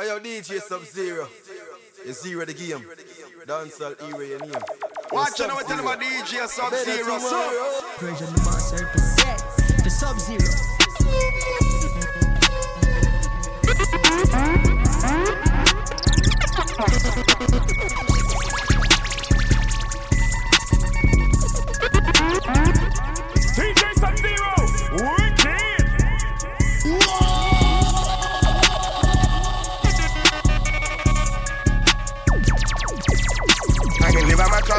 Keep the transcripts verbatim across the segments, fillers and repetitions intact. Ayo D J Sub Zero, you zero the game. Dancehall era your name. Watch out, I tell about D J Sub Zero. Version the monster represent the Sub Zero. D J Sub Zero, wicked. Whoa.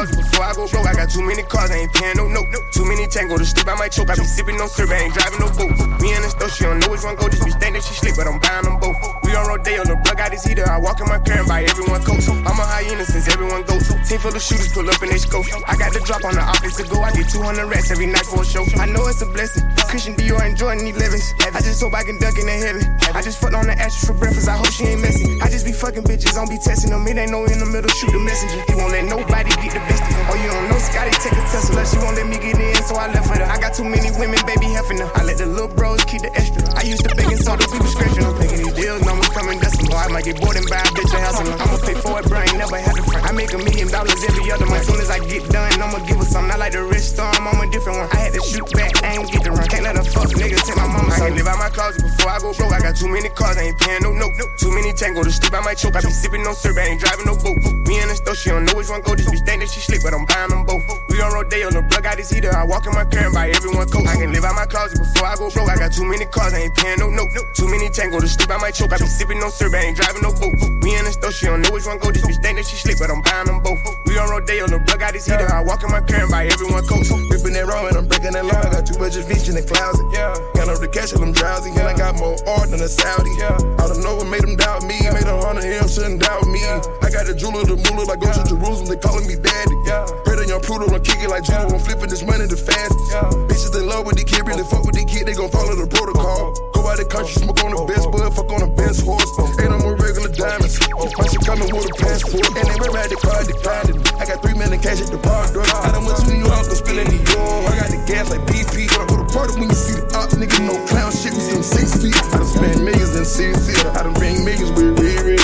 Before I go broke, I got too many cars, I ain't paying no note. Too many tango to sleep, I might choke. I be sipping no syrup, I ain't driving no boat. Me in the store, she don't know which one go. This bitch think that she sleep, but I'm buying them both. We on Rodeo, no plug out his heater. I walk in my car and buy everyone coats. I'm a hyena since everyone goes. Team full of shooters pull up in they scope. I got the drop on the office to go. I get two hundred rats every night for a show. I know it's a blessing. Christian Dior and Jordan elevens. I just hope I can duck in the heaven. I just fucked on the ashes for breakfast. I hope she ain't messy. I just be fucking bitches, don't be testing them. It ain't no in the middle, shoot the messenger. You won't let nobody. Get the best. Oh, you don't know Scotty, take a Tesla. She won't let me get in, so I left with her. I got too many women, baby, heffing her. I let the little bros keep the extra. I used to bake and soda, we was scratching. I'm making these deals, no one's coming, that's some. Boy, I might get bored and buy a bitch a house. I'ma pay for it, bro, I ain't never had a friend. I make a million dollars every other month. As soon as I get done, I'ma give her something. I like the rich storm, I'm a different one. I had to shoot back, I ain't get the run. Can't let a fuck nigga take my mama. I can't live out my closet before I go broke. I got too many cars, I ain't paying no note. Too many tango to sleep, I might choke. I be sipping no syrup, I ain't driving no boat. Me in the store, she don't know which one go. This bitch think that she slick, but I'm buying them both. We on Rodeo, no plug out his heater. I walk in my car and buy everyone coat. I can live out my closet before I go broke. I got too many cars, I ain't paying no note. Too many tango to sleep, I might choke. I be sipping no syrup, I ain't driving no boat. We in the store, she don't know which one go. This bitch think that she slick, but I'm buying them both. We on Rodeo, no plug out his heater. I walk in my car and buy everyone coat. Ripping that wrong and I'm breaking that law. I got too much adventure in the closet. Got up the cash and I'm drowsy. And I got more art than a Saudi. I don't know what made them doubt me. Made a hundred M shouldn't doubt me. I got the jeweler, the moolah, I go to Jerusalem, they calling me daddy. Yeah. Heard on your Pluto, I'm kicking like Judo. I'm flipping this money the fastest. Yeah. Bitches in love with the kid, really fuck with the kid, they gon' follow the protocol. Go out the country, smoke on the best bud, fuck on the best horse. And I'm a regular diamond. My shit coming with a passport. And they went right the car, declined it. I got three million cash at the bar door. I done went to New York, I'm spilling New York. I got the gas like B P. Go to party when you see the ops, nigga, no clown shit, we some six feet. I done spent millions in city theater. I done bring millions with Riri.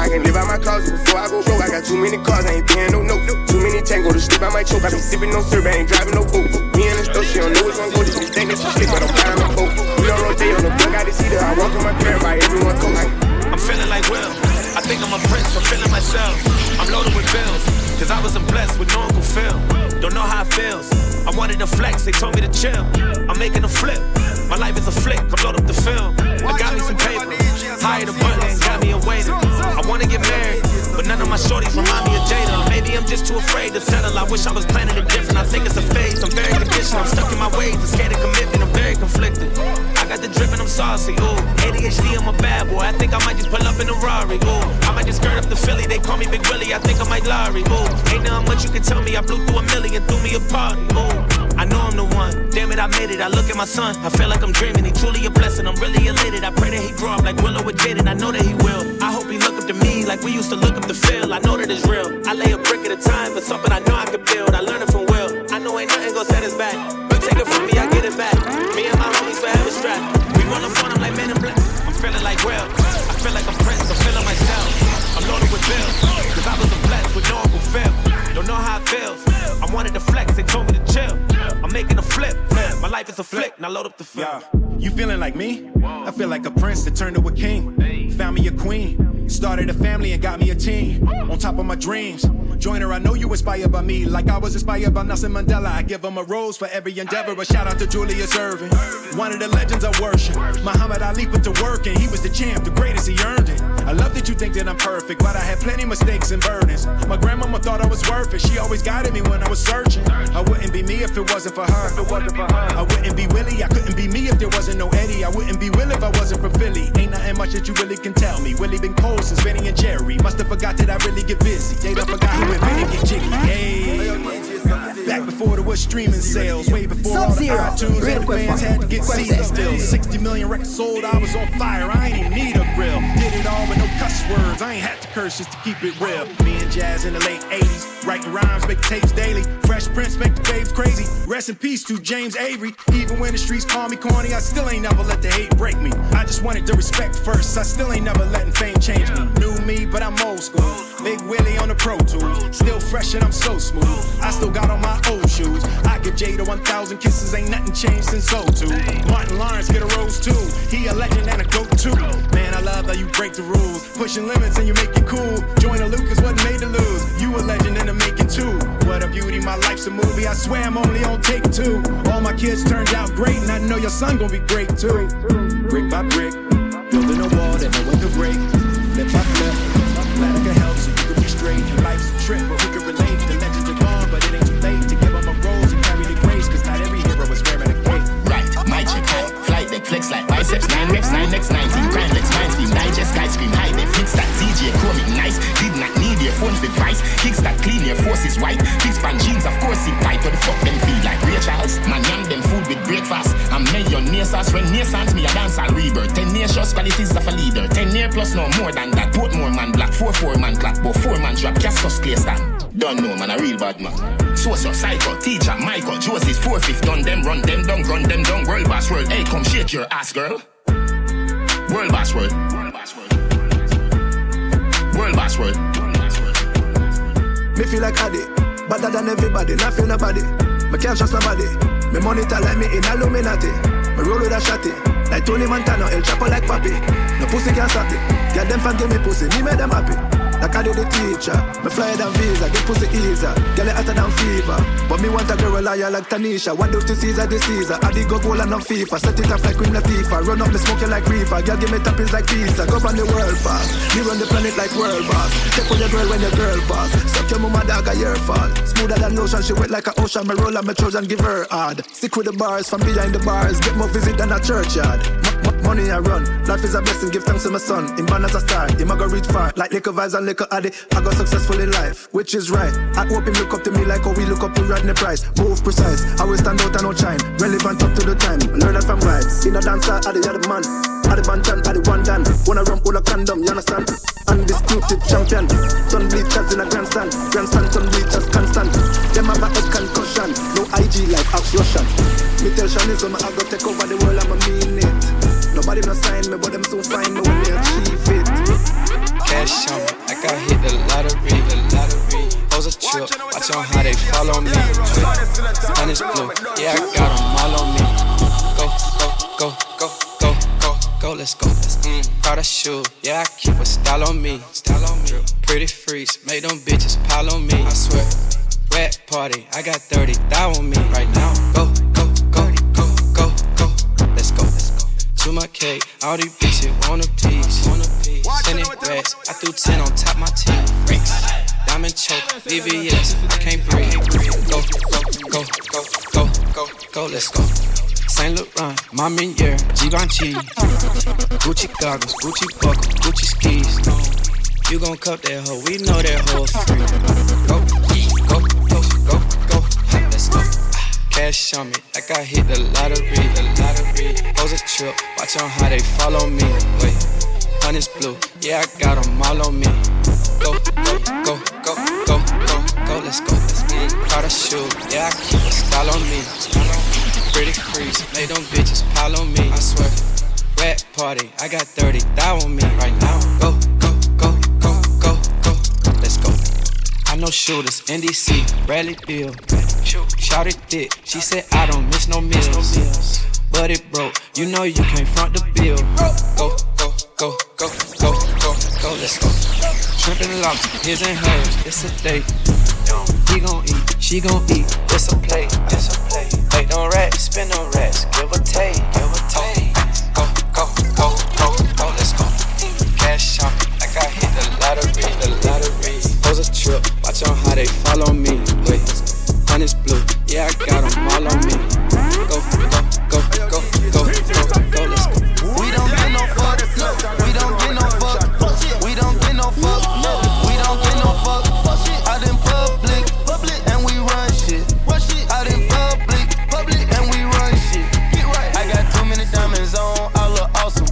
I can live out my closet before I go broke. I got too many cars, I ain't paying no note. Too many tango to sleep, I might choke. I be sipping no syrup, I ain't driving no boat. Me and the store, she don't know which one go. This bitch think that she slick, but I'm buying no boat. We on Rodeo, no plug out his heater. I walk in my car and buy everyone coat. I'm feeling like Will. I think I'm a prince, I'm feeling myself. I'm loaded with bills, cause I wasn't blessed with no Uncle Phil. Don't know how it feels. I wanted to flex, they told me to chill. I'm making a flip. My life is a flick, I'm loaded up the film. I got me some paper, hired a butler and got me a waiter. I wanna get married, but none of my shorties remind me of Jada. Maybe I'm just too afraid to settle. I wish I was planning it different. I think it's a phase, I'm very conditioned. I'm stuck in my ways, I'm scared of commitment, I'm very conflicted. I got the drip and I'm saucy, ooh. A D H D, I'm a bad boy. I think I might just pull up in a Rari, ooh. I might just skirt up the Philly, they call me Big Willie. I think I might Larry, ooh. Ain't nothing much you can tell me. I blew through a million, threw me a party, ooh. I know I'm the one. Damn it, I made it. I look at my son. I feel like I'm dreaming. He truly a blessing. I'm really elated. I pray that he grow up like Willow with Jaden. I know that he will. I hope he look up to me like we used to look up to Phil. I know that it's real. I lay a brick at a time for something I know I can build. I learn it from Will. I know ain't nothing gon' set us back. You take it from me, I get it back. Me and my homies forever strapped. We run up on them like men in black. I'm feeling like Will. I feel like a prince. I'm feeling myself. I'm loaded with bills. Cause I was a blessed with no Uncle Phil. Don't know how it feels. I wanted to flex, they told me to chill. I'm making a flip, my life is a flick, now load up the flip. Yo, you feeling like me? I feel like a prince that turned to a king. Found me a queen, started a family and got me a team. On top of my dreams, Joyner, I know you inspired by me. Like I was inspired by Nelson Mandela. I give him a rose for every endeavor. A shout out to Julius Erving, one of the legends I worship. Muhammad Ali put to work and he was the champ, the greatest, he earned it. I love that you think that I'm perfect, but I had plenty mistakes and burdens. My grandmama thought I was worth it. She always guided me when I was searching. I wouldn't be me if it wasn't for her. It wasn't for her. I wouldn't be Willie. I couldn't be me if there wasn't no Eddie. I wouldn't be Will if I wasn't from Philly. Ain't nothing much that you really can tell me. Willie been cold since Benny and Jerry. Must have forgot that I really get busy. They done forgot who invented get jiggy. Hey. Back before there was streaming sales. Way before all the iTunes and the fans had to get seated still. sixty million records sold. I was on fire. I ain't even need a grill. Did it all with no cuss words. I ain't had to curse just to keep it real. Me and Jazz in the late eighties. Writing rhymes, make tapes daily. Fresh Prince make the babes crazy. Rest in peace to James Avery. Even when the streets call me corny, I still ain't never let the hate break me. I just wanted the respect first. I still ain't never letting fame change me. old school. Big Willie on the Pro Tools. Still fresh and I'm so smooth. I still got on my old shoes. I give Jada one thousand kisses. Ain't nothing changed since oh two. Martin Lawrence get a rose too. He a legend and a goat too. Man, I love how you break the rules. Pushing limits and you make it cool. Joyner Lucas wasn't made to lose. You a legend in the making too. What a beauty, my life's a movie. I swear I'm only on take two. All my kids turned out great, and I know your son gon' be great too. Brick by brick, building a wall that no one could break. Flip by flip, glad I could help so you could be straight. Your life's a trip, but who can relate? The legends are gone, but it ain't too late to give up my roles and carry the grace, cause not every hero is wearing a cape. Right, my check high, fly deck, flex like biceps, nine reps, nine next nineteen, grind legs, mind scream, digest, guys scream, high deck, fix that D J, call it nice, did not need your phone's device, kicks that clean, your force is white, kicks pan jeans, of course it tight, but the fuck them feel like real Charles, man yam them food with breakfast, I'm millionaire sauce, renaissance, me a dance all rebirth, ten nations, qualities of a leader, ten year plus no more than that, put more man black, four four man clap, but four man drop, cast us clear stand. Don't know man, a real bad man. Source of psycho, teacher, Michael, Joseph, four fifth, done them, run them, down, run them, down, world boss world, hey come shake your ass girl. World boss world. World boss world. World boss world. Me feel like Addy, better than everybody, not feel nobody. Me can't trust nobody. Me monitor like me in Illuminati. Me roll with a shotty, like Tony Montana, El Chapo like Papi. No pussy can't stop it. Get them fan give me pussy, me made them happy. Like I do the teacher, me flyer than Visa, get pussy easier. Get it hotter than fever. But me want a girl liar like Tanisha. What do to Caesar, the Caesar? I did go goal and no FIFA. Set it up like Queen Latifah. Run up the smoking like Reefer. Girl give me tappies like pizza. Govern the world fast. Me run the planet like world boss. Take on your girl when your girl pass. Suck your mama dog a year fall. Smoother than ocean, she wet like a ocean. Me roll and me Trojan give her hard. Sick with the bars, from behind the bars. Get more visit than a churchyard. Money I run, life is a blessing, give thanks to my son. In balance I start, him I go reach far. Like Liquor Vibes and Liquor Addy, I got successful in life, which is right. I hope him look up to me like how we look up to Rodney Price. Move precise, I will stand out and not shine. Relevant up to the time, learn that from vibes. In a dancer, Addy, you're the man. Addy Bantan, Addy Wandan. Wanna run all a condom, you understand? Undisputed champion, sun bleachers in a grandstand. Grandstand, sun bleachers constant. Them have a head concussion, no I G like Ox Russian. Me tell Shanism, I go take over the world, I'm a mean it. Nobody not sign me, but them soon find me when they achieve it. Cash on me, like I hit the lottery, the lottery. Those a trip, watch on how they follow me. Honest blue, yeah, I got them all on me. Go, go, go, go, go, go, go, let's go. Mm, proud of shoe, yeah, I keep a style on me. Style on me. Pretty freaks, make them bitches pile on me. I swear, wet party, I got thirty thou on me right now. Go, go, go, go, go, go, let's go. To my cake, all these bitches want a piece. Send it racks, I threw ten on top my teeth. Ricks, diamond choke, V V S, I can't breathe. Go, go, go, go, go, go, let's go. Saint Laurent, Mom and Yer, Givenchy, Gucci goggles, Gucci buckle, Gucci skis. You gon' cup that hoe, we know that hoe free. Go, go, go, go, go, let's go. Cash on me, like I hit the lottery, the lottery. Those a trip, watch on how they follow me. Wait, honey's blue, yeah, I got them all on me. Go, go, go, go, go, go, go, let's go. Proud of shoes, yeah, I keep a style on me. Pretty freeze, made them bitches pile on me. I swear, wet party, I got thirty thou on me right now. Go, go, go, go, go, go, let's go. I know shooters, N D C, Bradley Bill. Shout it thick, she said I don't miss no meals. But it broke, you know you can't front the bill. Go, go, go, go, go, go, go, let's go. Shrimpin' lobster, his and hers, it's a date. He gon' eat, she gon' eat, it's a plate. Make no racks, spin no racks, give or take, give or take. Go, go, go, go, go, let's go. Cash out, like I hit the lottery, the lottery. Those a trip, watch on how they follow me. Wait. Honey's blue, yeah, I got them all on me. Go, go, go, go, go, go, go, let's go. We don't get no fuck, no. We don't get no fuck, we don't get no fuck, no. We don't get no fuck, out in public, public, and we run shit. Out in public, public, and we run shit. I got too many diamonds on, I look awesome.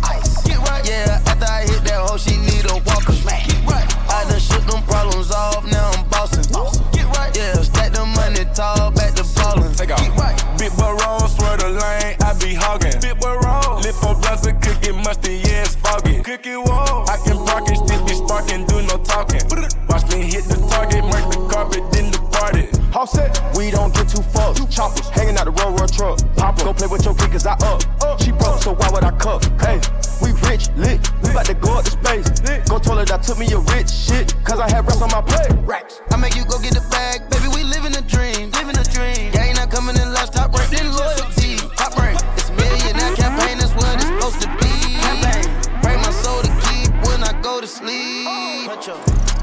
talking. Watch me hit the target, mark the carpet, then depart it. All set, we don't get too fucked. Choppers hanging out the road, road truck. Pop up, go play with your kid, cause I up. She broke, so why would I cuff? Hey, we rich, lit. We about to go up to space. Go told her I took me a rich shit, cause I had racks on my plate. Racks. I make you go get the bag, baby. We living a dream, living a dream. Gang not coming in last, top rank, then loyalty. Top rank. It's a millionaire campaign, that's what it's supposed to be. Pray my soul to keep when I go to sleep.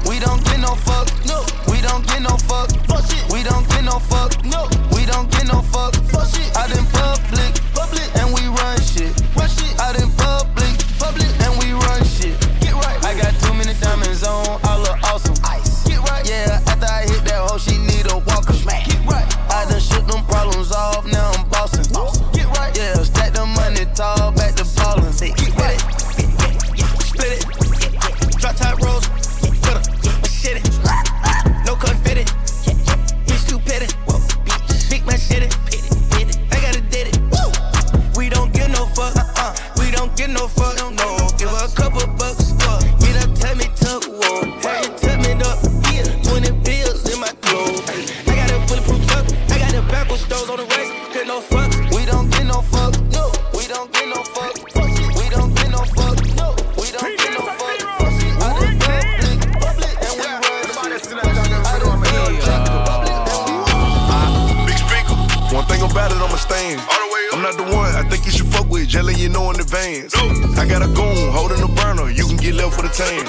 We don't get no fuck, no. We don't get no fuck, fuck shit. We don't get no fuck, no. We don't get no fuck, fuck shit. Out in public, public, and we run shit, run shit. Out in public, public, and we run shit. Get right. I got too many diamonds on, I look awesome. Ice. Get right. Yeah, after I hit that hoe, she need a walker. Smack. Get right. I done shook them problems off, now I'm bossing. Boss. Get right. Yeah, stack the money tall, back to ballin'. Get right. Split it. Drop top rolls. No confetti, bitch too petty. Big man shitty, I gotta did it. We don't give no fuck, uh-uh. We don't give no fuck, no. Give a couple bucks, uh. Get up, tell me tuck, whoa. Why you tell me up? Yeah, twenty bills in my clothes. I got a bulletproof tuck, I got a backwards doors on the waist. Get no fuck, we don't give no fuck, no. We don't give no fuck, we don't give no fuck, no. We don't give no fuck. About it, I'ma stand. I'm not the one I think you should fuck with, jelly, you know in advance. I got a goon holding a burner, you can get left for the tan.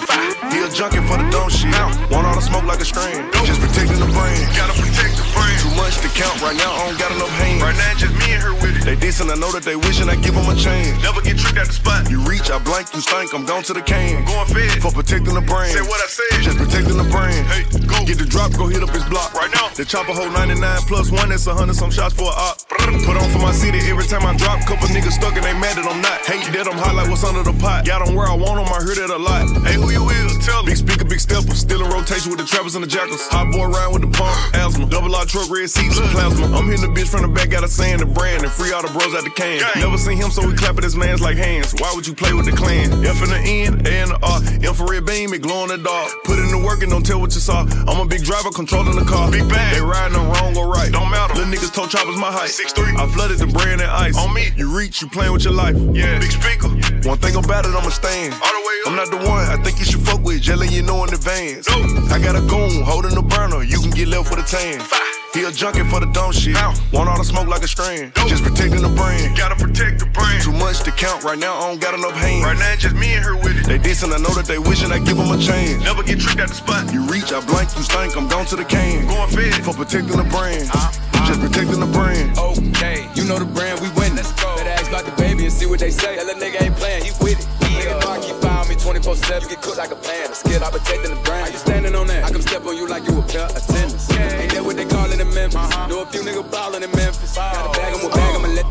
He a junkie for the dumb shit, want all the smoke like a strand. Just protecting the brain, gotta protect the brain. Too much to count right now, I don't got enough hands. Right now it's just me and her with it. They dissing, I know that they wishing I give them a chance. Never get tricked out the spot. You reach, I blank, you stink, I'm gone to the can. I'm going fed for protecting the brain. Say what I said, just protecting the brain. Hey, go get the drop, go hit up his block right now. The chopper hold ninety-nine plus one, that's a hundred some shots for a op. Put on for my city every time I drop. Couple niggas stuck and they mad that I'm not. Hate that I'm hot like what's under the pot. Got them where I want them, I hear that a lot. Hey, who you is? Tell them. Big speaker, big stepper. Still in rotation with the trappers and the jackals. Hot boy round with the pump, asthma. Double R truck, red seats, plasma. I'm hitting the bitch from the back, got a sand the brand. And free all the bros out the can. Gang. Never seen him, so we clapping his mans like hands. Why would you play with the clan? F in the N, A in the R. Infrared beam, it glow in the dark. Put in the work and don't tell what you saw. I'm a big driver controlling the car. Big bang. They riding them wrong or right. Don't matter. Little niggas told choppers my height. six three I flooded the brand and ice. On me. You reach, you playing with your life. Yeah. Big speaker. Yeah. One thing about it, I'ma stand. All the way up. I'm not the one I think you should fuck with. Jelly, you know in advance. No. I got a goon holding the burner. You can get left with a tan. Five. He a junkie for the dumb shit. Now. Want all the smoke like a strand. Dope. Just protecting the brain. Gotta protect the brain. Too much to count right now. I don't got enough hands. Right now it's just me and her with it. They dissing, I know that they wishing I give them a chance. Never get tricked out the spot. You reach, I blank, you stink. I'm gone to the can. Going fed for protecting the brain. Uh, uh, just protecting the brain. Okay, you know the brand, we win. Let's go. Better ask about the baby and see what they say. That little nigga ain't playing, he with it. Nigga dog keep following me twenty-four seven. You get cooked like a plan. The skill I protecting the brand. How you standing on that? I come step on you like you a pair of tennis. Okay. Ain't that what they callin' in Memphis? Uh-huh. Know a few niggas ballin' in Memphis. Oh. Gotta bag 'em with bag 'em and let.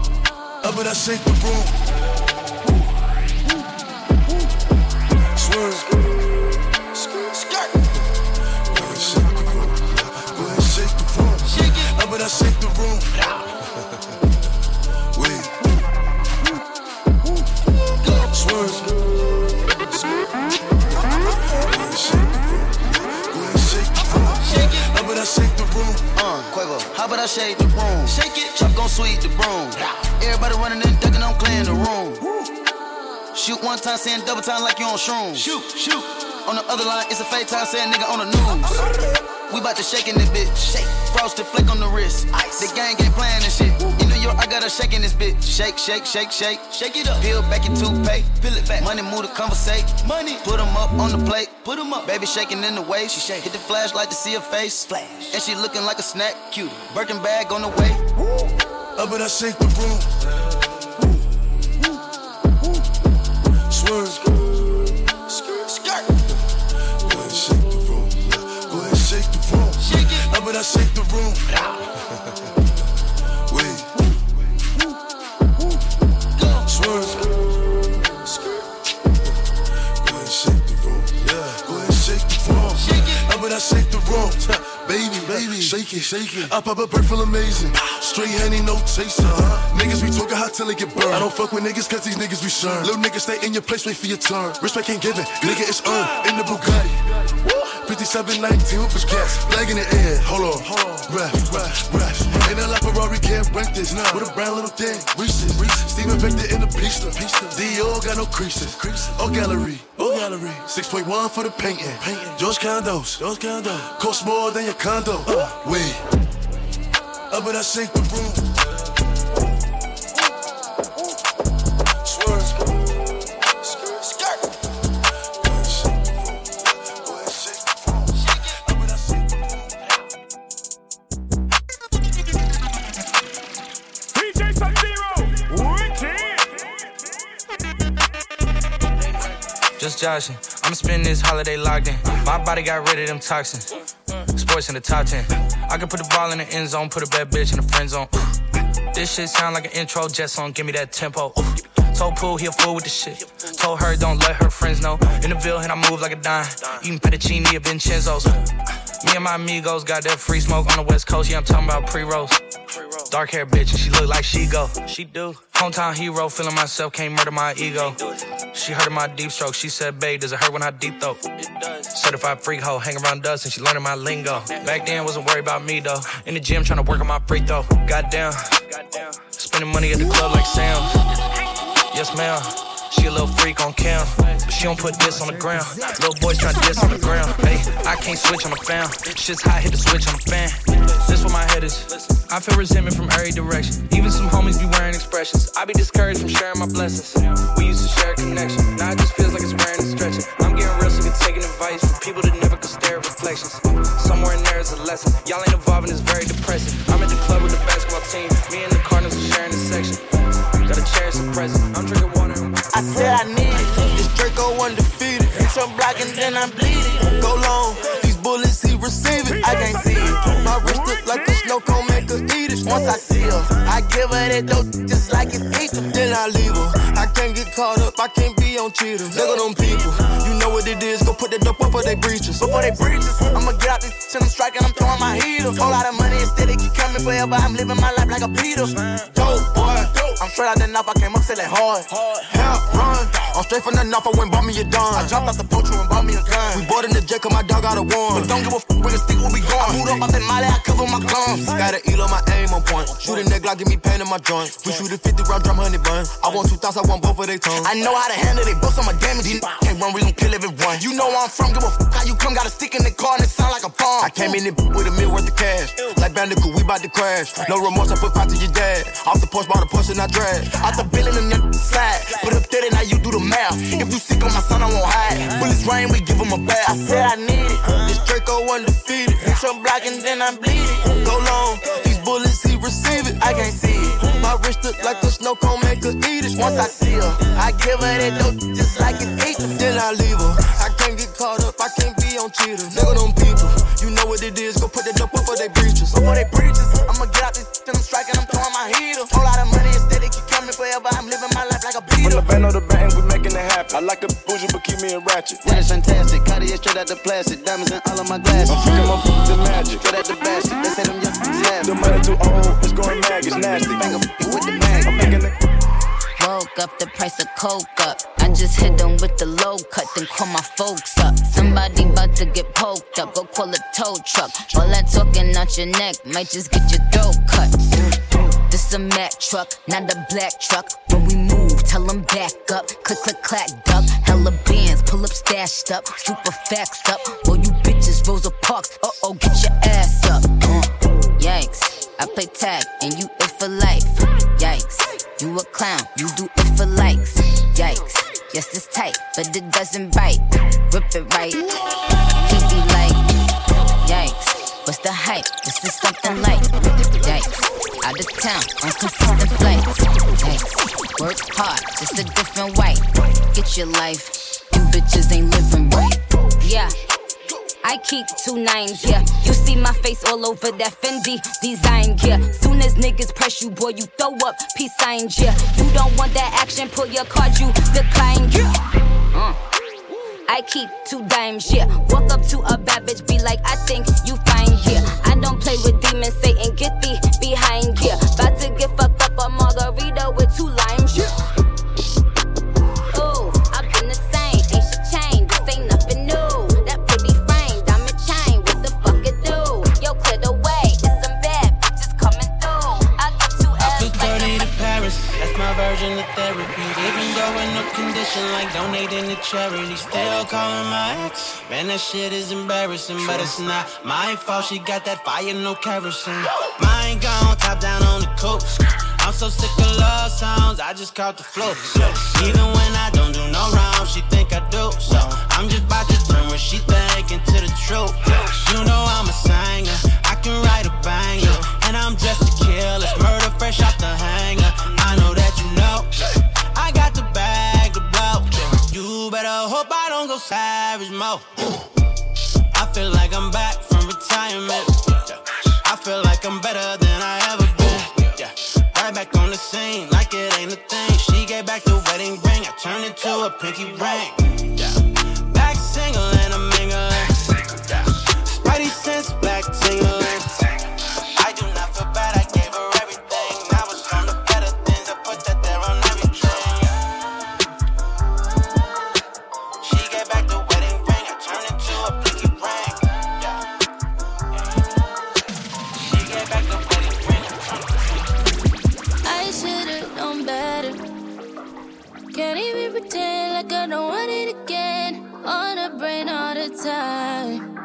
Up and I shake the room. Swerve. Skirt. Skirt. Go and shake the room. Go and shake the room. Shake it. Up and I shake the room. Wait. Swerve. I shake the room, uh, Quavo. How about I shake the room? Shake it, chop gon' sweep the broom. Everybody running and ducking, I'm clearing the room. Shoot one time, saying double time like you on shrooms. Shoot, shoot. On the other line, it's a fake time, saying nigga on the news. We bout to shake in this bitch. Shake, frosted flick on the wrist. Ice. The gang ain't playing this shit. In New York, I got a shake in this bitch. Shake, shake, shake, shake. Shake it up. Peel back your toothpaste. Peel it back. Money move to conversate. Money. Put them up on the plate. Put them up. Baby shaking in the waves. She shake. Hit the flashlight to see her face. Flash. And she looking like a snack. Cutie. Birkin bag on the way. Up and I shake the room. Swerve. Skirt. Skirt. Go ahead and shake the room. Go ahead and shake the room. Shake it. Up and I shake the room. Wait. Swerve. Skirt. Go ahead and shake the room. Yeah. Go ahead and shake the room. Shake it. Up and I shake the room. Baby, baby, shake it, shake it. I pop a bird feel amazing. Straight honey, no chaser. Uh-huh. Niggas be talking hot till they get burned. I don't fuck with niggas cause these niggas be sure. Little niggas stay in your place, wait for your turn. Respect ain't given, nigga, it's earned. In the Bugatti. fifty-seven nineteen push gas, flag in the air. Hold on, ref, ref, ref. Ain't no like Ferrari can't rank this. Nah. With a brown little thing, Reese's. Steven Victor in the pista. Dior got no creases. Oh gallery, oh gallery. six point one for the painting. Paintin'. George condos, George condos. Cost more than your condo. Uh, we up and I shake the room. Joshing. I'm spending this holiday locked in. My body got rid of them toxins. Sports in the top ten. I can put the ball in the end zone, put a bad bitch in the friend zone. This shit sound like an intro jet song, give me that tempo. Told Pooh he a fool with the shit. Told her don't let her friends know. In the Ville and I move like a dime. Eating fettuccine at Vincenzo's. Me and my amigos got that free smoke on the West Coast. Yeah, I'm talking about pre-rolls. Dark hair bitch and she look like she go. She do. Hometown hero, feeling myself, can't murder my ego. She heard of my deep stroke, she said, babe, does it hurt when I deep throat? It does. Certified freak hoe, hang around us and she learning my lingo. Back then, wasn't worried about me though. In the gym, trying to work on my free throw. Goddamn. Goddamn. Spending money at the club like Sam. Yes, ma'am. She a little freak on cam, but she don't put this on the ground. Little boys try to diss on the ground. Hey, I can't switch, I'm a fan. Shit's hot, hit the switch, I'm a fan. This where my head is. I feel resentment from every direction. Even some homies be wearing expressions. I be discouraged from sharing my blessings. We used to share a connection. Now it just feels like it's wearing and stretching. I'm getting real sick of taking advice from people that never could stare at reflections. Somewhere in there is a lesson. Y'all ain't evolving, it's very depressing. I'm at the club with the basketball team. Me and the Cardinals are sharing a section. Gotta cherish the present. I'm drinking water and water. I said I need it. This Draco undefeated. So I'm blocking, then I'm bleeding. Go long. Bullets, he receive it, I can't see it. My wrist look like a snow cone, make her eat it. Once I see her, I give her that dope just like it's eaten. Then I leave her, I can't get caught up, I can't be on cheaters. Look at them people, you know what it is, go put that dope up before they breaches. Before they breaches, I'ma get out this shit, I'm striking, I'm throwing my heater. Whole lot of money, instead it keep coming forever, I'm living my life like a Peter. Dope, boy, I'm straight out the north, I came up selling hard. Help, run, I'm straight from the north, I went bought me a dime. I dropped out the poacher and bought me a gun. We bought in the J cause my dog got a warrant. But don't give a f*** with a stick where we going. I moved up, I been molly, I cover my guns. Got an elo, my aim on point. Shoot a neck like give me pain in my joint. We shoot a fifty round, drop one hundred buns. I want two thoughts, I want both of they tongues. I know how to handle they books, I'ma damage. Can't run, we gon' kill everyone. You know where I'm from, give a f*** how you come. Got a stick in the car and it sound like a bomb. I came in it with a mil worth of cash. Like Bandicoot, we bout to crash. No remorse, I put five to your dad. Off the porch, bought a push and I drag. Out the building and then slide. Put up there and now you do the math. If you sick on my son, I won't hide. Bullets rain, we give him a bath. I said I need it. This Draco undefeated. Bitch, I'm blocking, then I'm bleeding. Go long, these bullets, he receive it. I can't see it. My wrist look like a snow cone, make her eat it. Once I see her, I give her that dope just like it eatin'. Then I leave her. I can't get caught up, I can't be on cheaters. Nigga, them people, you know what it is. Go put that dope up before they breaches. Before they breaches, I'ma get out this and I'm striking, I'm throwing my heater. Whole lot of money instead, they keep coming forever. I'm living my life like a beater. From the band on the band, we making it happen. I like a bougie, but keep me in ratchet. That is fantastic. Cartier straight out the plastic. Diamonds in all of my glasses. I'm freaking my f***ing to magic. Straight out the basket. They say them young f***ing savage. The money too old, it's going mad, it's nasty. Finger f***ing with the mag. I'm making it. Woke up, the price of coke up. I just hit them with the low cut, then call my folks up. Somebody about to get poked up, go call a tow truck. All that talking out your neck might just get your throat cut. This a Mack truck, not a black truck. When we move, tell them back up. Click, click, clack, duck. Hella bands, pull up, stashed up. Super facts up. All you bitches, Rosa Parks. Uh-oh, get your ass up. Uh, yikes. I play tag, and you it for life. Yikes. You a clown, you do it for likes. Yikes. Yes, it's tight, but it doesn't bite. Rip it right. He be like, yikes. What's the hype? This is something like, yikes. Out of town, on consistent flights. Yikes. Work hard, just a different way. Get your life. You bitches ain't living right. Yeah. I keep two nines, yeah. You see my face all over that Fendi design, yeah. Soon as niggas press you, boy, you throw up peace signs, yeah. You don't want that action, pull your card, you decline, yeah. Uh. I keep two dimes, yeah. Walk up to a bad bitch, be like, I think you fine, yeah. I don't play with demons, Satan, get thee behind, yeah. About to get fucked up a margarita with two limes, yeah. Ooh, I've been the same, ain't shit changed, this ain't nothing new. That pretty frame, diamond charity, still calling my ex. Man, that shit is embarrassing, but it's not my fault. She got that fire, no kerosene. Mine gone, top down on the coupe. I'm so sick of love songs, I just caught the flu. Even when I don't do no wrong, she think I do. So I'm just about to turn what she thinking to the truth. You know I'm a singer, I can write a banger, and I'm dressed to kill. It's murder fresh off the hanger. I know that you know. I got the bag to blow. You better hope I don't go savage mode. I feel like I'm back from retirement. I feel like I'm better than I ever been. Right back on the scene, like it ain't a thing. She gave back the wedding ring, I turned into a pinky ring. Back single and I'm mingling. Spidey sense, black tingling. I do not feel bad, I gave her everything. I was on the better things, I put that there on everything. Can't even pretend like I don't want it again. On the brain all the time,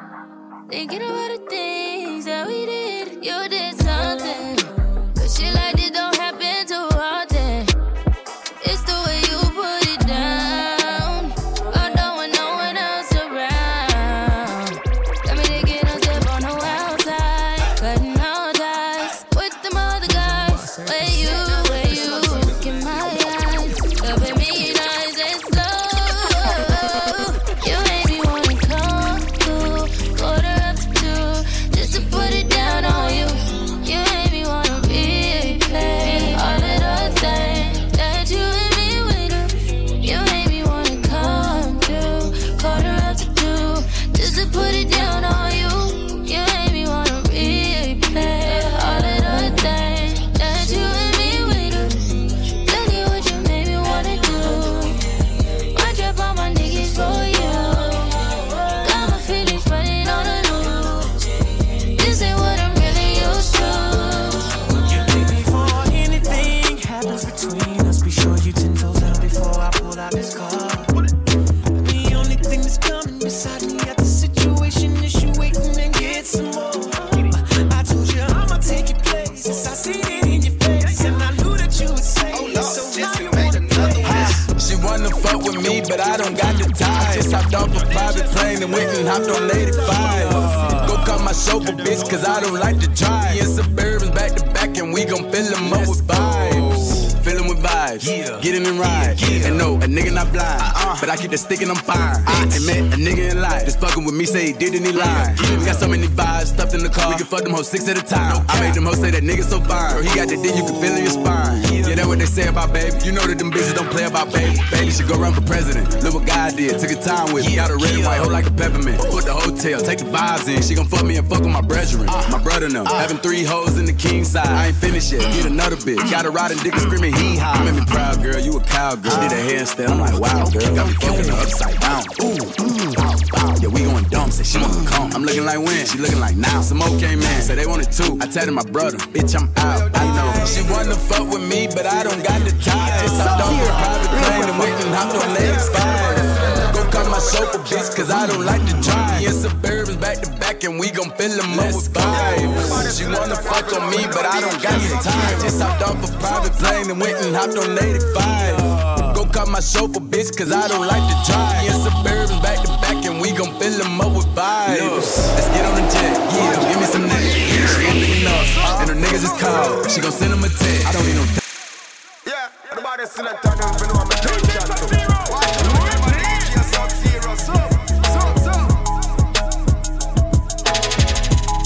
thinking about the things that we did. You did something, but shit like this don't happen too often. It's the way you put it down, although when no one else around. Got me taking a step on the wild side, cutting all ties with them other guys. Where you, where you look in my eyes, loving me nice and slow. You made me wanna come through, quarter up to two, just to put it down on you. You made me wanna replay all of those things that you and me went through. You made me wanna come through, quarter up to two, just to put it down on you. You made me wanna replay all of those things that you and me went through. Tell you what you made me wanna do. I drop all my niggas for you. Got my feelings running on the loop. This ain't what I'm really used to. You leave before anything happens between us. Be sure you ten toes down before I pull out this car. The only thing that's coming beside me at the situation is you waiting and get some more. I told you I'ma take your place. I seen it in your face, and I knew that you would say it. So now you wanna play. She wanna fuck with me, but I don't got the time. Just hopped off a private plane and went and hopped on eighty-five. Go call my chauffeur, bitch, cause I don't like to drive. In Suburbans back to back, and we gon' fill them up with vibes. Fill them with vibes, Yeah. get in and ride. Yeah, yeah. And no, a nigga not blind, Uh-uh. but I keep the stick and I'm fine. I ain't met a nigga in life just fucking with me, say he did and he lied. We got so many vibes stuffed in the car, we can fuck them hoes six at a time. I made them hoes say that nigga so fine, girl, he got that dick you can feel in your spine. Yeah, that's what they say about baby. You know that them bitches don't play about baby. Baby should go run for president. Look what God did, took a time with me. Got a red and white hoe like a peppermint. Put the hotel, take the vibes in. She gon' fuck me and fuck with my brethren, uh, my brother now. Uh, Having three hoes in the king side. I ain't finished yet, get another bitch. Got a riding dick and screaming hee haw. You made me proud, girl, you a cowgirl. Uh, Did a handstand, I'm like, wow, girl. Got me fucking her upside down. Ooh, ooh, wow, wow. Yeah, we going dumb, say she wanna come. I'm looking like when, she looking like now. Some okay man, say they wanted two. I tatted my brother, bitch, I'm out. I know she wanna fuck with me, but I don't got the time. Just hopped off a private plane and went and hopped on eighty-five. Go call my chauffeur, bitch, cause I don't like to drive. In Suburbans back to back, and we gon' fill them up with vibes. She wanna fuck on me, but I don't got the time. Just hopped off a private plane and went and hopped on eighty-five. Go call my chauffeur, bitch, cause I don't like to drive. In Suburbans back to back, and we gon' fill them up with vibes. Let's get on the jet, yeah, give me some niggas. She gon' pick me up, and her niggas is cold. She gon' send them a text, I don't need no text. Everybody still a turn and we know I'm a turn chant too. Watch it, everybody watch yourself serious. So, so, so. T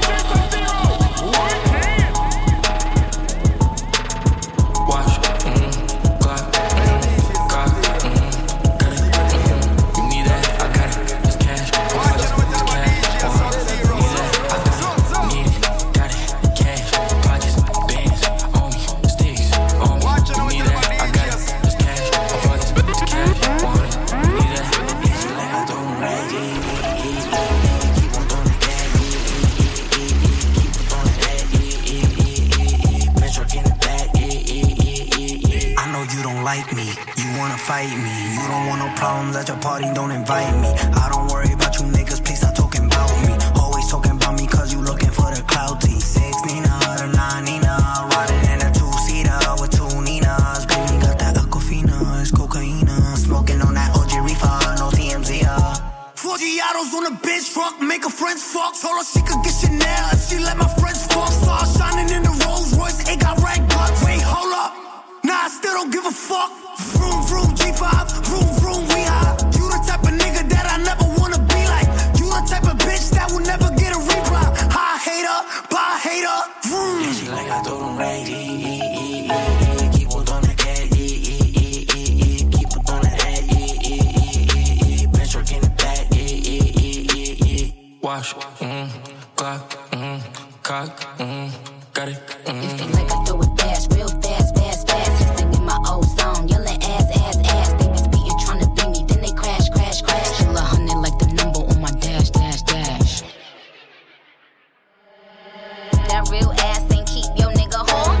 J seven zero, one ten. Watch, mmm, clock, mmm, clock, mmm, got it, mmm, give me that, I got it, it's cash. Watch it. Yeah. like me. You wanna fight me. You don't want no problems at your party, don't invite me. I don't worry about you niggas, please stop talking about me. Always talking about me cause you looking for the clout. Six Nina, the nine Nina, riding in a two-seater with two Ninas. Baby got that aquafina, it's cocaine. Smoking on that O G reefer, no T M Z. Four Giados on a bitch truck, make her friends fuck. Told her she could get Chanel if she let my friends fuck. Saw her shining in the Rolls Royce, it got red guts. Wait, hold up. Nah, I still don't give a fuck. Vroom, vroom, G five, vroom, vroom, we high. You the type of nigga that I never wanna be like. You the type of bitch that will never get a reply. High hater, bye hater, vroom. Yeah, she like I do them right, e, e, e, e, e. Keep on doing the cat, e, e, e, e, e. Keep on doing the head, e, e, e, e, e. Bench work in the back, e, e, e, e, e. Wash, mm, clock, mm, cock, mm, got it, mm. You feel like I do it fast, real fast, fast, fast. Hissing in my old zone, yelling ass, ass, ass. They be speeding, trying to beat me, then they crash, crash, crash. Still a hundred like the number on my dash, dash, dash. That real ass ain't keep your nigga home.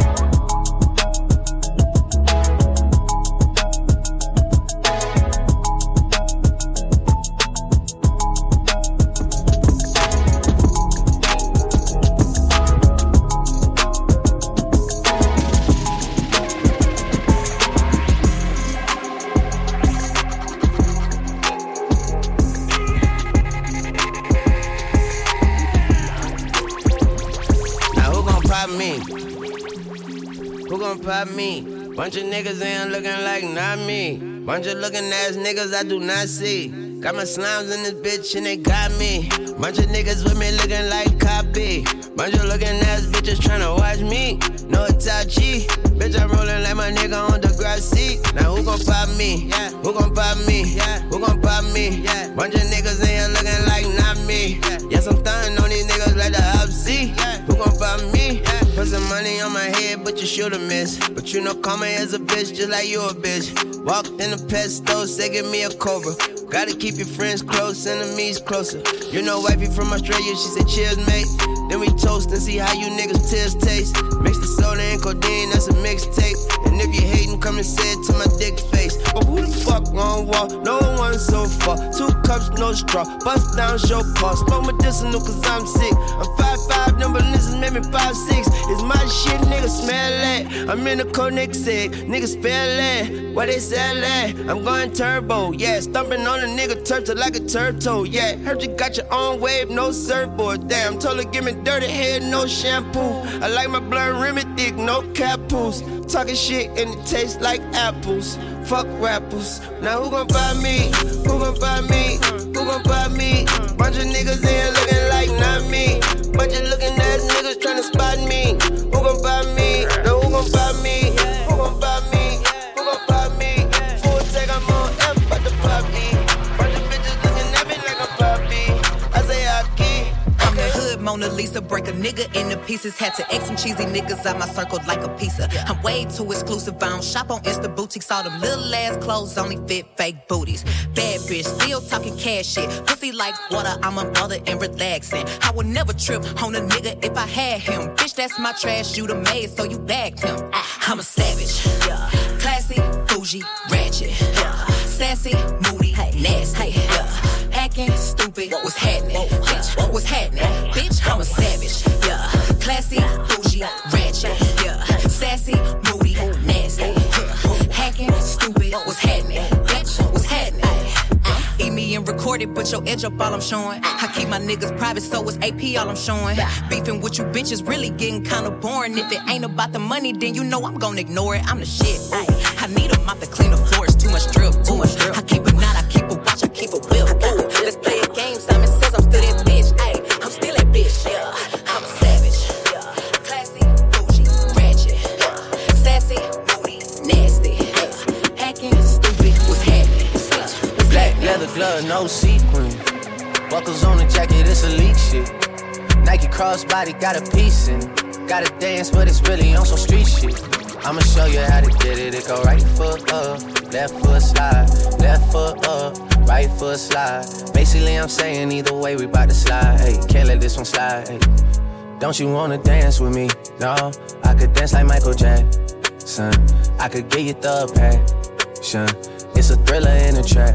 Pop me, bunch of niggas ain't looking like not me. Bunch of looking ass niggas I do not see. Got my slimes in this bitch and they got me. Bunch of niggas with me looking like copy. Bunch of looking ass bitches tryna watch me. No Itachi, bitch I'm rolling like my nigga on the grass seat. Now who gon' pop me? Yeah. Who gon' pop me? Yeah. Who gon' pop me? Yeah. Bunch of niggas ain't looking like not me. Yeah. Yes I'm thumbing on these niggas like the Hopsy. Yeah. Who gon' pop me? Yeah. Put some money on my head, but you shoot a miss. But you know, call me as a bitch, just like you a bitch. Walked in the pet store, say give me a Cobra. Gotta keep your friends close, enemies closer. You know wifey from Australia, she said cheers, mate. Then we toast and see how you niggas tears taste. Mix the soda and codeine, that's a mixtape. And if you hatin', come and say it to my dick face. But who the fuck on wall? No one so far. Two cups, no straw. Bust down, show call. Smoke medicinal, cause I'm sick. I'm five five, number listen, make me five six. It's my shit, nigga, smell that. I'm in the connect set, nigga, spell that. Why they sell that? I'm going turbo, yeah. Stomping on a nigga, turtle like a turtle, yeah. Heard you got your own wave, no surfboard. Damn, told her, give me dirty hair, no shampoo. I like my blurred rim and thick, no capools. Talking shit and it tastes like apples. Fuck rappers. Now who gon' buy me? Who gon' buy me? Who gon' buy me? Bunch of niggas in looking like not me. Bunch of looking ass niggas tryna spot me. Who gon' buy me? Now who gon' buy me? Who gon' buy me? Who gon' buy me? Full tag, I'm on F, but the poppy. Bunch of bitches looking at me like a poppy. I say hockey. I'm the hood Mona Lisa, break a nigga into pieces. Had to X some cheesy niggas out my circle like a pizza. I'm way too exclusive, I don't shop on Insta boutiques. All them little ass clothes only fit fake booties. Bad bitch, still talking cash shit. Pussy like water, I'm a mother and relaxing. I would never trip on a nigga if I had him. Bitch, that's my trash, you the maid, so you bagged him. I'm a savage, classy, bougie, ratchet. Sassy, moody, nasty. Acting stupid, what was happening? Bitch, what was happening? Bitch, I'm a savage, yeah. Classy, bougie, ratchet, yeah. Sassy, moody, nasty, yeah. Hacking, stupid, what was happening? Bitch, what was happening? Eat me and record it, but your edge up all I'm showing. I keep my niggas private, so it's A P all I'm showing. Beefing with you bitches really getting kinda boring. If it ain't about the money, then you know I'm gonna ignore it. I'm the shit, ay. I need a mop to clean the floors, too much drip, too much drip. I keep a knot, I keep a watch, I keep a whip. Let's play a game, Simon says I'm still that bitch, ay. I'm still that bitch, yeah. I'm a savage, yeah. Classy, bougie, ratchet, yeah. Sassy, moody, nasty, yeah. Hacking, stupid, what's happening? Yeah. Black leather glove, no sequin. Buckles on the jacket, it's elite shit. Nike crossbody, got a piece in it. Gotta dance, but it's really on some street shit. I'ma show you how to did it. It go right foot up, left foot slide. Left foot up, right foot slide. Basically I'm saying either way we bout to slide. Hey, can't let this one slide. Hey, don't you wanna dance with me? No, I could dance like Michael Jackson. son. I could get you the passion. It's a thriller in a trap.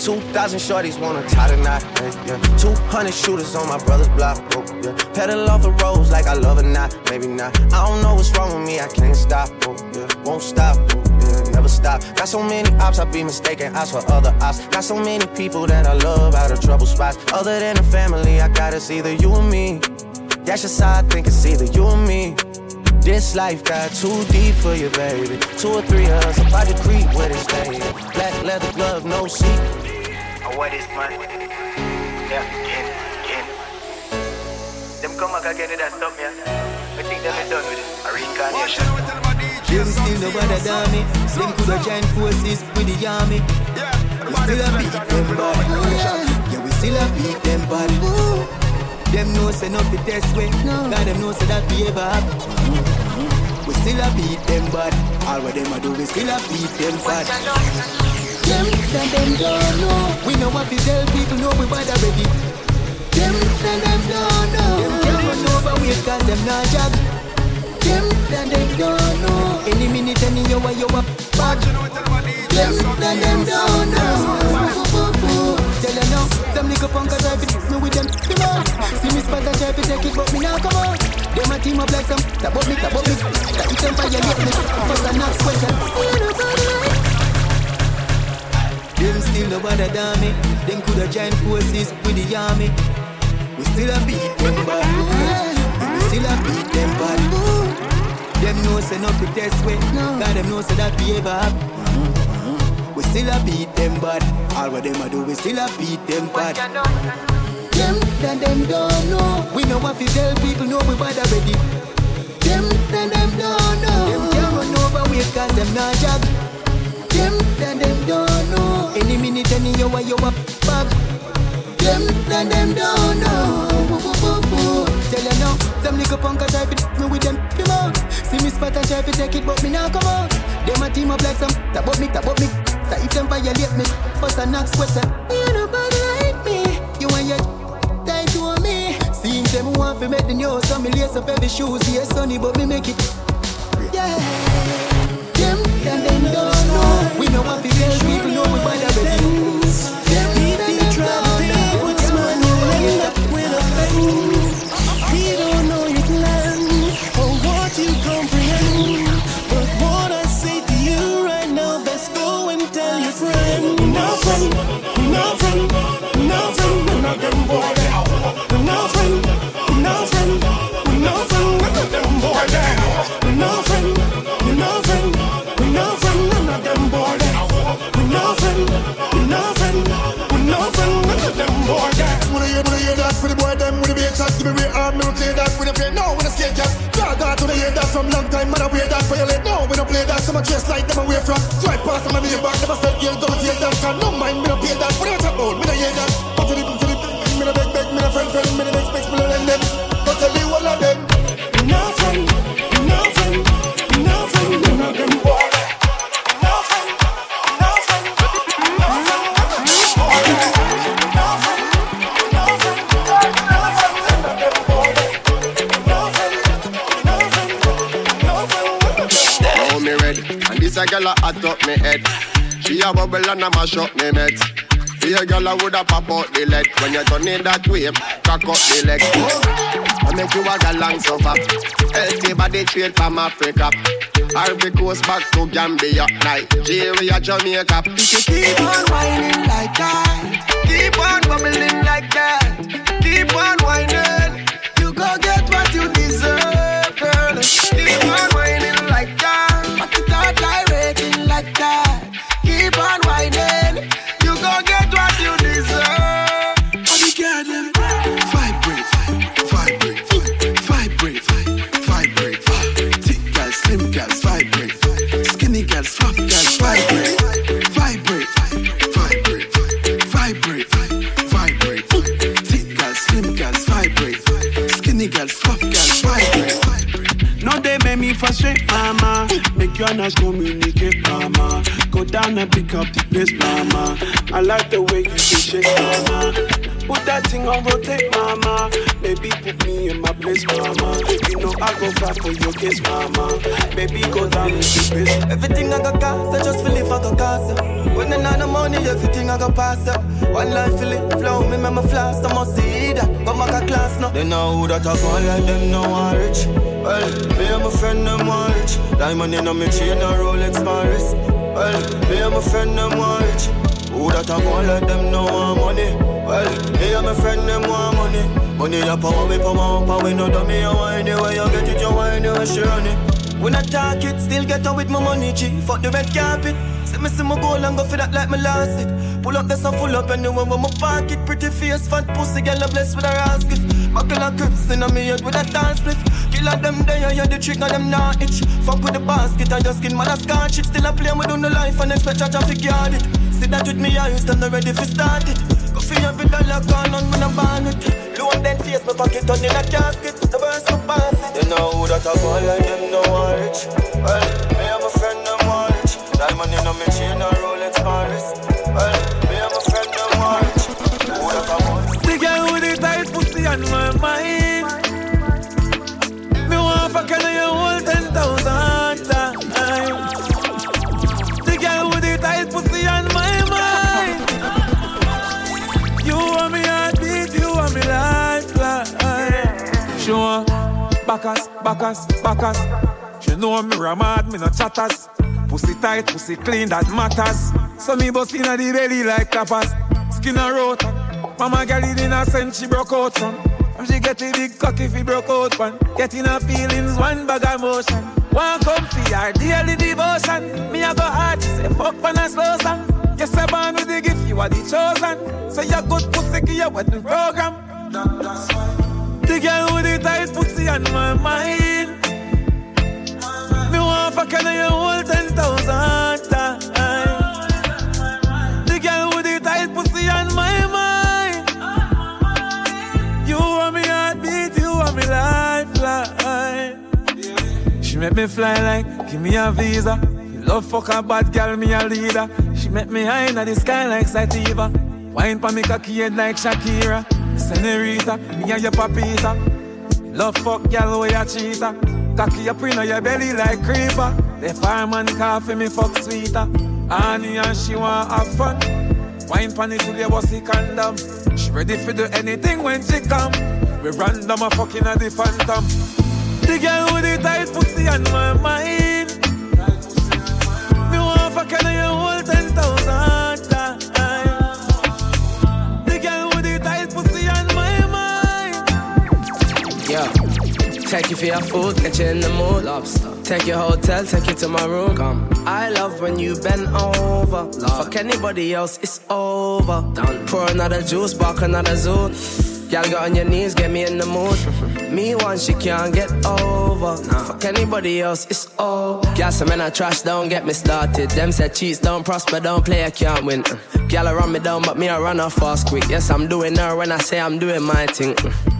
two thousand shorties wanna tie the knot. Ay, yeah. two hundred shooters on my brother's block. Oh, yeah. Pedal off the roads like I love it or not. Maybe not. I don't know what's wrong with me. I can't stop. Oh, yeah. Won't stop. Oh, yeah. Never stop. Got so many ops, I be mistaken ops for other ops. Got so many people that I love out of trouble spots. Other than the family, I gotta see either you or me. That's just how I think it's either you or me. This life got too deep for you, baby. Two or three of us about to creep with it, baby. Black leather glove, no seat. I wear this money. Yeah, get it, get it. Them come back, I get it, I stop me. I think them is done with it. A reincarnation. They will still no bother than me. Slim coulda join forces with the army. Yeah, we still a beat them bad. Yeah, we still a beat them bad. Them no say not the test way. Now them no say that we ever have. We still a beat them bad. All what them a do, we still a beat them bad. Them that them don't know. We know what we tell people, know we bad already. Them that them don't know. Them can't run over we cause them not job. Them that they don't know. Any minute, any hour, you are back. Them that they don't know. Tell them now, them nigga punk a drive it, me with them, you know. See me spot a drive it, take it, but me now come on. Them a team up like some, that bought me, that bought me. That eat them fire, get me, first and next question. Them still no bother than me. Them coulda join forces with the army. We still a beat them back. We still a beat them bad. Them no say not to test way. No. God, them no say that we ever have. Mm-hmm. We still a beat them bad. All what them a do, we still a beat them bad. Them that them don't know. We know what we tell people, know we bad already. Them that them don't know. Them can't run over we cause them not jab. Them that them don't know. Any minute, any hour, you are back. Them that them don't know. Tell you now, them nigga punk a try fi me with them come out. See me spot and try fi take it, but me now come out. Them a team up like some, that bout me, that bout me. So if them violate me, first and next question. You nobody like me, you and your tight to me. Seeing them want fi make the news, so me lace up every shoes. Yeah, sunny, but me make it. Yeah, them and them don't know. We know what fi tell people, know we buy that baby. Them and them don't know. What's my name? End up with a friend. We don't know your plan or what you comprehend, but what I say to you right now, let's go and tell your friend. Now friend, now friend, now friend, we're not them boy down. Now friend, now friend, now friend, we're not them boy down. Now friend, now friend, now friend, we're not them boy down. Now friend, now friend, now friend, we're not them boy down. Wanna hear, wanna hear that for the boy down? Wanna be a chance to be real? No, we don't skate cap. God, God, do they hear that from long time? Man, I wear that for your late. No, we don't play that. Some dress like them away from. Try past them and be back. Never said, yeah, don't hear that. Can't no mind, we don't pay that. We don't talk old, we don't hear that. But to the, to the, me don't beg, beg, me don't friend, friend, me don't expect, me don't lend them. But tell you all of them. No friend, no friend, no friend, none of them boys. A girl a hot up me head. She a bubble and a mash up me met. See a girl a woulda pop out the leg. When you turn it that way, cock up the leg. I make you a girl long suffer. Healthy body trade from Africa. Harvey Coast back to Gambia, Nigeria, Jamaica. If you keep on whining like that, keep on bubbling like that, keep on whining, you go get what you deserve, girl. Keep on whining like that. Like that. Keep on whining, you go get what you deserve. How do you get them? Vibrate, vibrate, vibrate, vibrate, vibrate. Thick girls, slim girls, vibrate. Skinny girls, soft girls, vibrate, vibrate, vibrate, vibrate. it for straight, mama. Make your nice communicate, mama. Go down and pick up the pace, mama. I like the way you shake, mama. Put that thing on rotate, mama. Baby, put me in my place, mama. You know I go fight for your case, mama. Baby, go down and pick pace. Everything I got cast, I just feel it for the cast. When I know the money, everything I got pass up. One life, feel it, flow, me, my flask, I must see that. But my class, no. They know who that I want, like them know I'm rich. Well, me and my friend, them are rich. Diamond in my chain, a Rolex, my wrist. Well, me and my friend, them are rich. Who that I want, like them know I'm money. Well, me and my friend, them want money. Money, I power, we power, power, we no dummy. You want it, where you get it, you want it, where she run it. When I talk it, still get out with my money, G. Fuck the red carpet. Set me see my goal and go for that like me lost it. Pull up, that's a full up, and the one with my pocket. Pretty face, fat pussy, girl, I blessed with a rascal. Buckle and crips in me head with a dance split. Kill all them there, you hear the trick, now them not itch. Fuck with the basket, I just skin, man, I scotch it. Still I play, me down the life and expect a traffic yard it. See that with me, I used to ready for start it. Go for every dollar, gone on, when I ban it. Loan then face, my pocket on in a casket. The burst will pass it. They know who that I go like them, know I'm rich. Well, me and my friend, I'm all rich. Diamond in my chain, a Rolex, my wrist. Well, me and my friend, I'm all rich. Who that I want? The girl with the tight pussy on my mind. Me want fuck her, you hold ten thousand times. The girl with the tight pussy on my mind. You want me heartbeat, you want me lifeline. She want backers, backers, backers. She know me ramad, me no chatters. Pussy tight, pussy clean, that matters. So me bust inna the belly like tapas. Skin a rota. Mama girl in a sense she broke out from. And she get a big cock if he broke out one. Getting her feelings, one bag of motion. One comfy, her daily devotion. Me a go hard, she say fuck when I slow song. You say born with the gift, you are the chosen. So you good pussy to your wedding program. That, that's why. The girl with the tight pussy on my mind. Me want fuck and you hold ten thousand times. The girl with the tight pussy on my mind. You want me heartbeat, you want me lifeline. She make me fly like, give me a visa. You love fuck a bad girl, me a leader. She make me high in the sky like Sativa. Wine pa me cocky head like Shakira. Senorita, me and your papita. Love fuck girl, we a cheater. Cocky up in your belly like creeper. The fireman call for me fuck sweeter. Annie and she want have fun. Wine panny to the bossy condom. She ready for do anything when she come. We random a fucking at the phantom. The girl with the tight pussy on my mind. Me want fuck and you hold ten thousand times. The girl with the tight pussy on my mind. Yeah. Take you for your food, get you in the mood. Lobster. Take your hotel, take you to my room. Come. I love when you bend over. Love. Fuck anybody else, it's over. Done. Pour another juice, bark another zoot. Y'all got on your knees, get me in the mood. Me once, you can't get over. Nah. Fuck anybody else, it's all. Y'all some men are trash, don't get me started. Them said cheats, don't prosper, don't play, I can't win. Y'all run me down, but me I run her fast quick. Yes, I'm doing her when I say I'm doing my thing.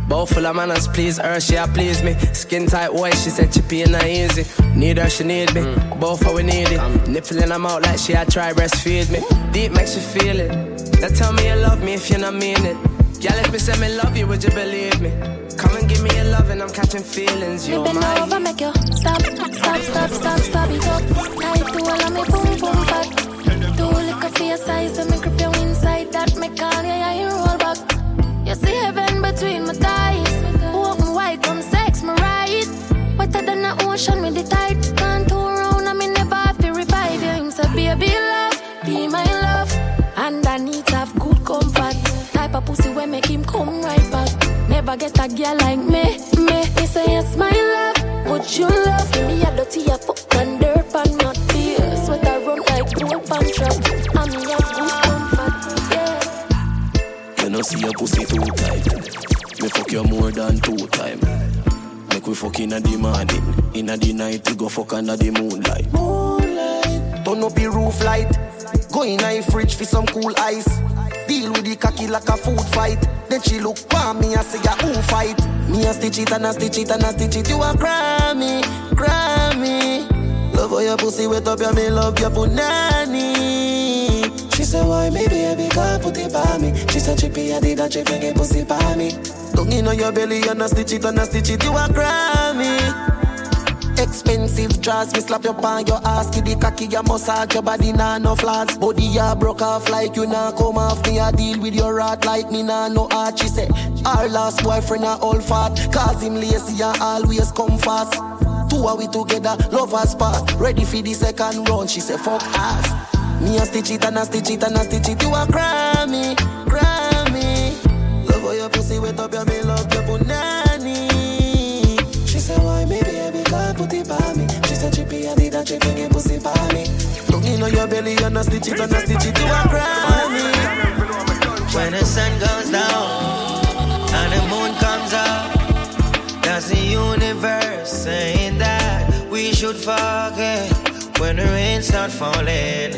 Bow full of manners, please her, she a please me. Skin tight white, she said chippy and not easy. Need her, she need me, mm. both of we need it. um. Nipple in her mouth like she a try breastfeed me. Deep makes you feel it. Now tell me you love me if you not mean it. Girl, if me say me love you, would you believe me? Come and give me your love and I'm catching feelings, you're mine. Flippin' over, make you stop, stop, stop, stop, stop it up. Tight to all of me, boom, boom, back. Too liquor for your size, so me grip you inside. That me call, yeah, yeah, you roll back. You see heaven between my thighs. Open wide from sex, my right. Wetter than an ocean with the tide. Can't turn round and me never have to revive you. Him say, baby, love, be my love. And I need to have good comfort. Type of pussy where make him come right back. Never get a girl like me, me. He say, yes, my love, would you love? Give me a dirty, a fuck and dirt and not be. Sweater run like gold punch up. And me have good comfort. I see your pussy too tight. Me fuck you more than two times. Make we fuck inna the morning, inna the night. We go fuck under the moonlight. Moonlight. Turn up your roof light. Go inna your fridge for some cool ice. Deal with the cocky like a food fight. Then she look for me and say, yeah, who fight? Me a stitch it and a stitch it and a stitch it. You a Grammy, Grammy. Love how your pussy wet up, your me love your punani. She said, why me baby can't put it by me? She said, chippy, I did that, she bring it pussy by me. Don't you know your belly and a stitch it and a stitch it. You a Grammy. Expensive dress, me slap your pan, your ass, give the cocky, your massage, your body nah no flats. Body ya broke off like you nah come off me, I deal with your rat like me nah no heart. She said, our last boyfriend a all fat, cause him lazy and always come fast. Two are we together, love us part, ready for the second round, she said fuck ass. Me a stitch it and a stitch it and a stitch it, you a Grammy, Grammy. Love how your pussy wet up your bill up your punani. She said why me? Put it by me. She said chippy and did that she bring it pussy by me. Don't you know your belly and a stitch it and a stitch it. You a Grammy. When the sun goes down and the moon comes up, that's the universe saying that we should forget. When the rain start falling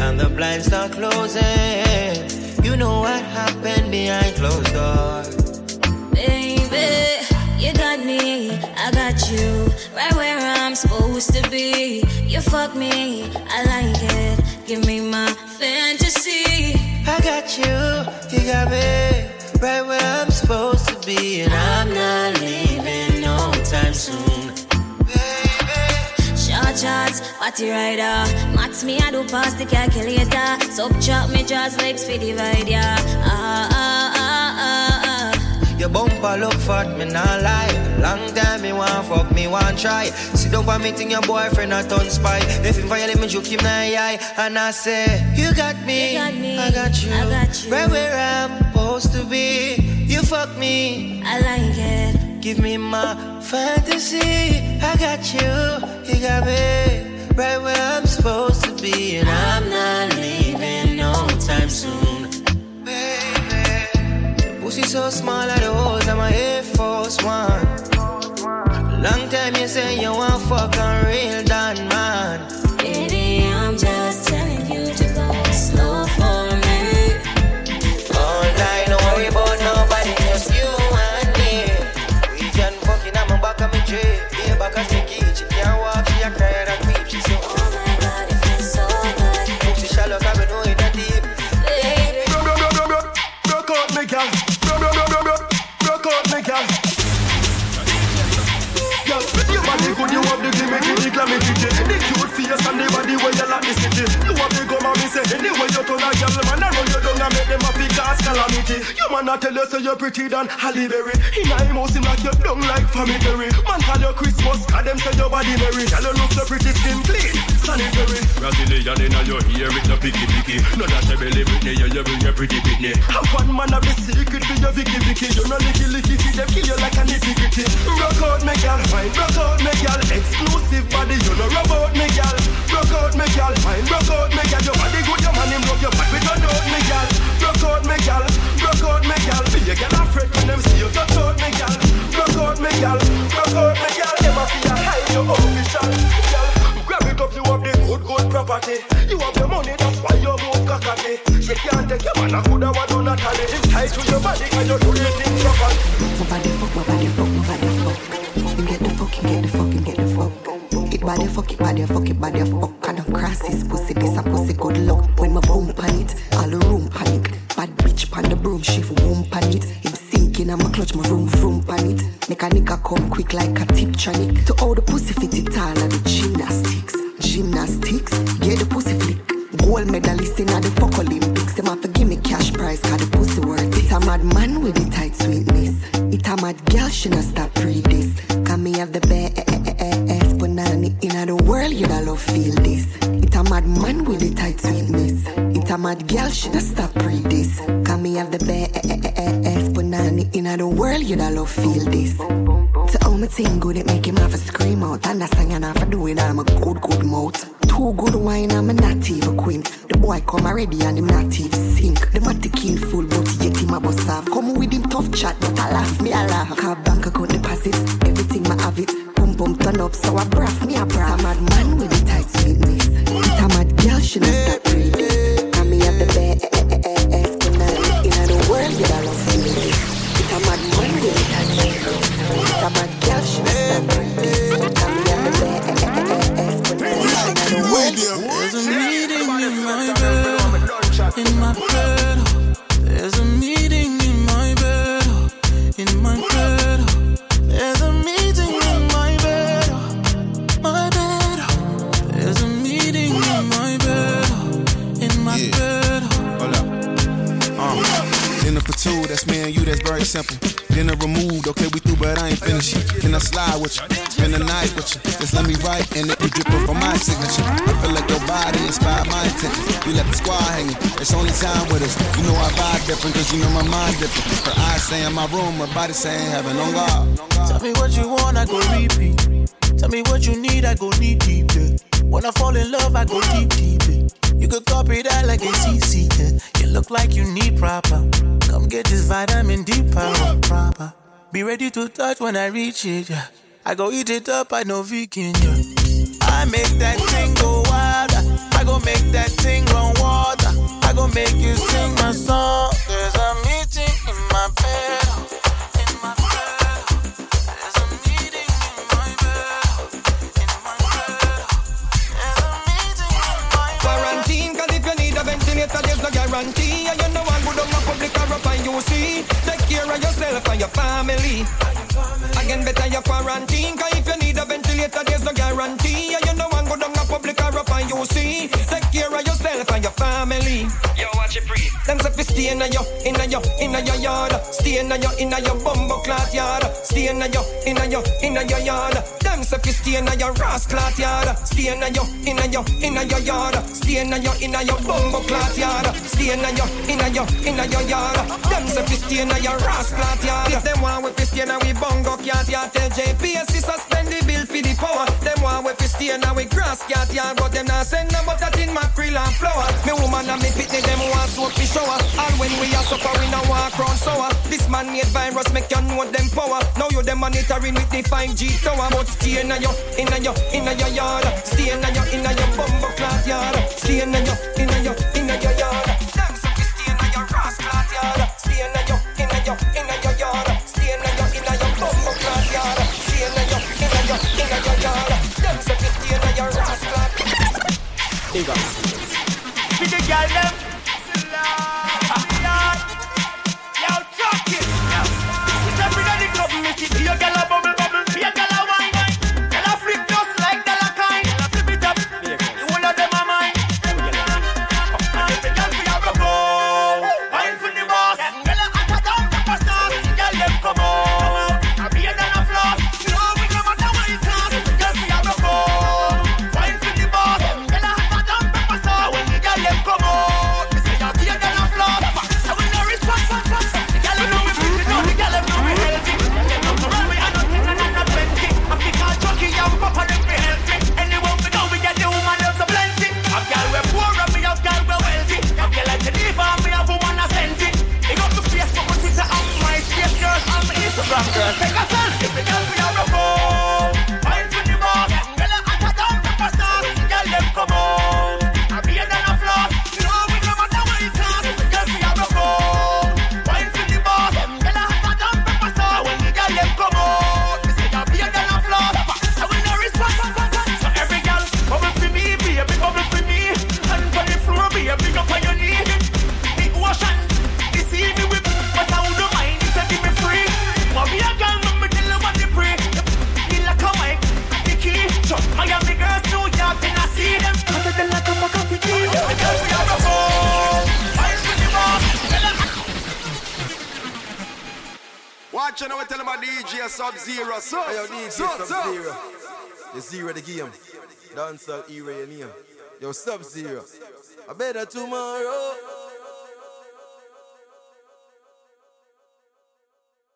and the blinds start closing, you know what happened behind closed doors. Baby, you got me, I got you, right where I'm supposed to be. You fuck me, I like it, give me my fantasy. I got you, you got me, right where I'm supposed to be. And I'm not leaving no time soon. Short shots, party rider, max me, I do pass the calculator. Subtract me, just legs for divide, yeah. Ah, ah, ah, ah, ah. Your bumper look fat, me nah lie. Long time me want fuck, me want try. Sit down for meeting your boyfriend, I turn spy. If you violate me, juke him na eye. And I say, you got me, you got me, I got you, I got you, right where I'm supposed to be. You fuck me, I like it, give me my fantasy. I got you, you got me, right where I'm supposed to be. And I'm not leaving no time soon. Pussy so small like the holes of my Air Force One. Long time you say you want fuck on real done, man. Baby, I'm just telling you to go slow for me. All night, don't worry about nobody, just you and me. We can fucking on my back of my tree. Yeah, back of my kid, she can't walk, she a cry and a creep. She say, oh my God, it feels so good. Pussy shallow, cause we know it a deep. Baby, broke out me girl. Could you have the gimmick, the glamidity, and the cute face and the body where you like the city? You have the gum and me say, anyway you turn a girl, man, I run you down and make them happy cause calamity. You man not tell you so you're pretty than Halle Berry. In a house in like you down like family berry. Man call you Christmas, cause them say your body merry. Girl you look so pretty, skin clean, sanitary. Brazilian in your hair with no picky picky. None of them believe it, you you bring your pretty pitney. Have one man have the secret for your vicky vicky. You know licky licky, see them kill you like a nitty gritty. Rock out me girl, fine, rock out me girl, exclusive body, you know about me girl. Broke out me girl, mine broke out me girl. Your body good, your man him broke your back, we don't out me girl. Broke out me girl, broke out me girl. Be a girl afraid when them see you, don't out me girl. Broke out me girl, broke out me girl. Them a feel high, you official, girl. Grab it up, you have the good, good property. You have the money, that's why you move cockatee. She can't take your man, I coulda want to not tally. Him tied to your body, and you do the thing properly. Nobody fuck, nobody fuck, nobody fuck. Get the fuck, get the fuck, get the fuck. It body fuck, it body fuck, it body fuck. Can't cross this pussy, this a pussy good luck. When my boom pan it, all the room panic. Bad bitch pan the broom, she boom pan it. Him sinking and my clutch, my room vroom pan it. Make a nigga come quick like a tip tronic. To all the pussy fit it all of the gymnastics. Gymnastics, get the pussy flick. Gold medalist in the fuck Olympics. Them have to give me cash prize cause the pussy worth it. It's a mad man with the tight sweetness. It's a mad girl, she not stop read this. Can me have the bare ass banana in the world, you don't love feel this. It's a mad man with the tight sweetness. It's a mad girl, she not stop read this. Can me have the bare ass banana in the world, you don't love feel this. To all my thing good, it make him have a scream out. And that's how you have to do it, I'm a good, good mouth. Too good wine, I'm a native queen. The boy come already and him native sink. The matty kill full, but yet him a boss have. Come with him tough chat, but I laugh, me I laugh. Car bank account deposits, everything I have it. Pum pum turn up, so I braff, me a braff. It's a mad man with the tight sweetness. It's a mad girl, she not stop reading. And me have the bare ass, simple tool. That's me and you, that's very simple. Dinner removed, okay, we through, but I ain't finished. Can I slide with you? Spend the night with you. Just let me write, and it be dripping from my signature. I feel like your body inspired my intentions. You left the squad hanging, it's only time with us. You know I vibe different, cause you know my mind different. Her eyes say in my room, her body say in heaven, on God. Tell me what you want, I go repeat. Tell me what you need, I go knee deep. When I fall in love, I go deep, deep. You could copy that like a C C. Yeah. You look like you need proper. Come get this vitamin D power, proper. Be ready to touch when I reach it. Yeah. I go eat it up, I know vegan. Yeah. I make that thing go wilder. I go make that thing run water. I go make you sing my song. There's a meeting in my bed. There's no guarantee, and you know I would on the public and you see. Take care of yourself and your family. Again, better your quarantine, cause if you need a ventilator, there's no guarantee, and you know I would on the public and you see. Take care of yourself and your family. Yo, watch it breathe. Them stuff is staying in your, in your, in your yard. Staying in your, in your bumbo cloth yard. Staying in your, in your, in your yard. Them stuff is staying in your rascal cloth yard. Staying in your, in your, in your yard. Staying in your, in your bumbo cloth yard. Staying in your, in your, in your yard. Them stuff is staying in your rascal cloth yard. If them want with Christian and we bongo cloth yard, tell J P S to suspend the bill for the power. Them want with Christian and we grass cloth yard, but them not send them butter in mackerel and flour. Me woman and me pitney them want soap for shower. And when we are suffering a walk round sour. This man-made virus make you know them power. Now you them monitoring with the five G tower. But stay in your, in your, in your yard. Stay in your, in your bumbo cloth yard. Stay in your, in your, in your yard. Them so we stay in your grass cloth yard. Stay in your, in your, in your yard. Stay in your, in your bumbo cloth yard. Stay in your, in your, in your yard. Them so we stay in your grass cloth yard. Dig up. With the girl them. Watch out, tell them about D J Sub-Zero. So, yo, D J Sub-Zero. You zero the game. Don't sell E-Ray your name. Yo, Sub-Zero. I better tomorrow.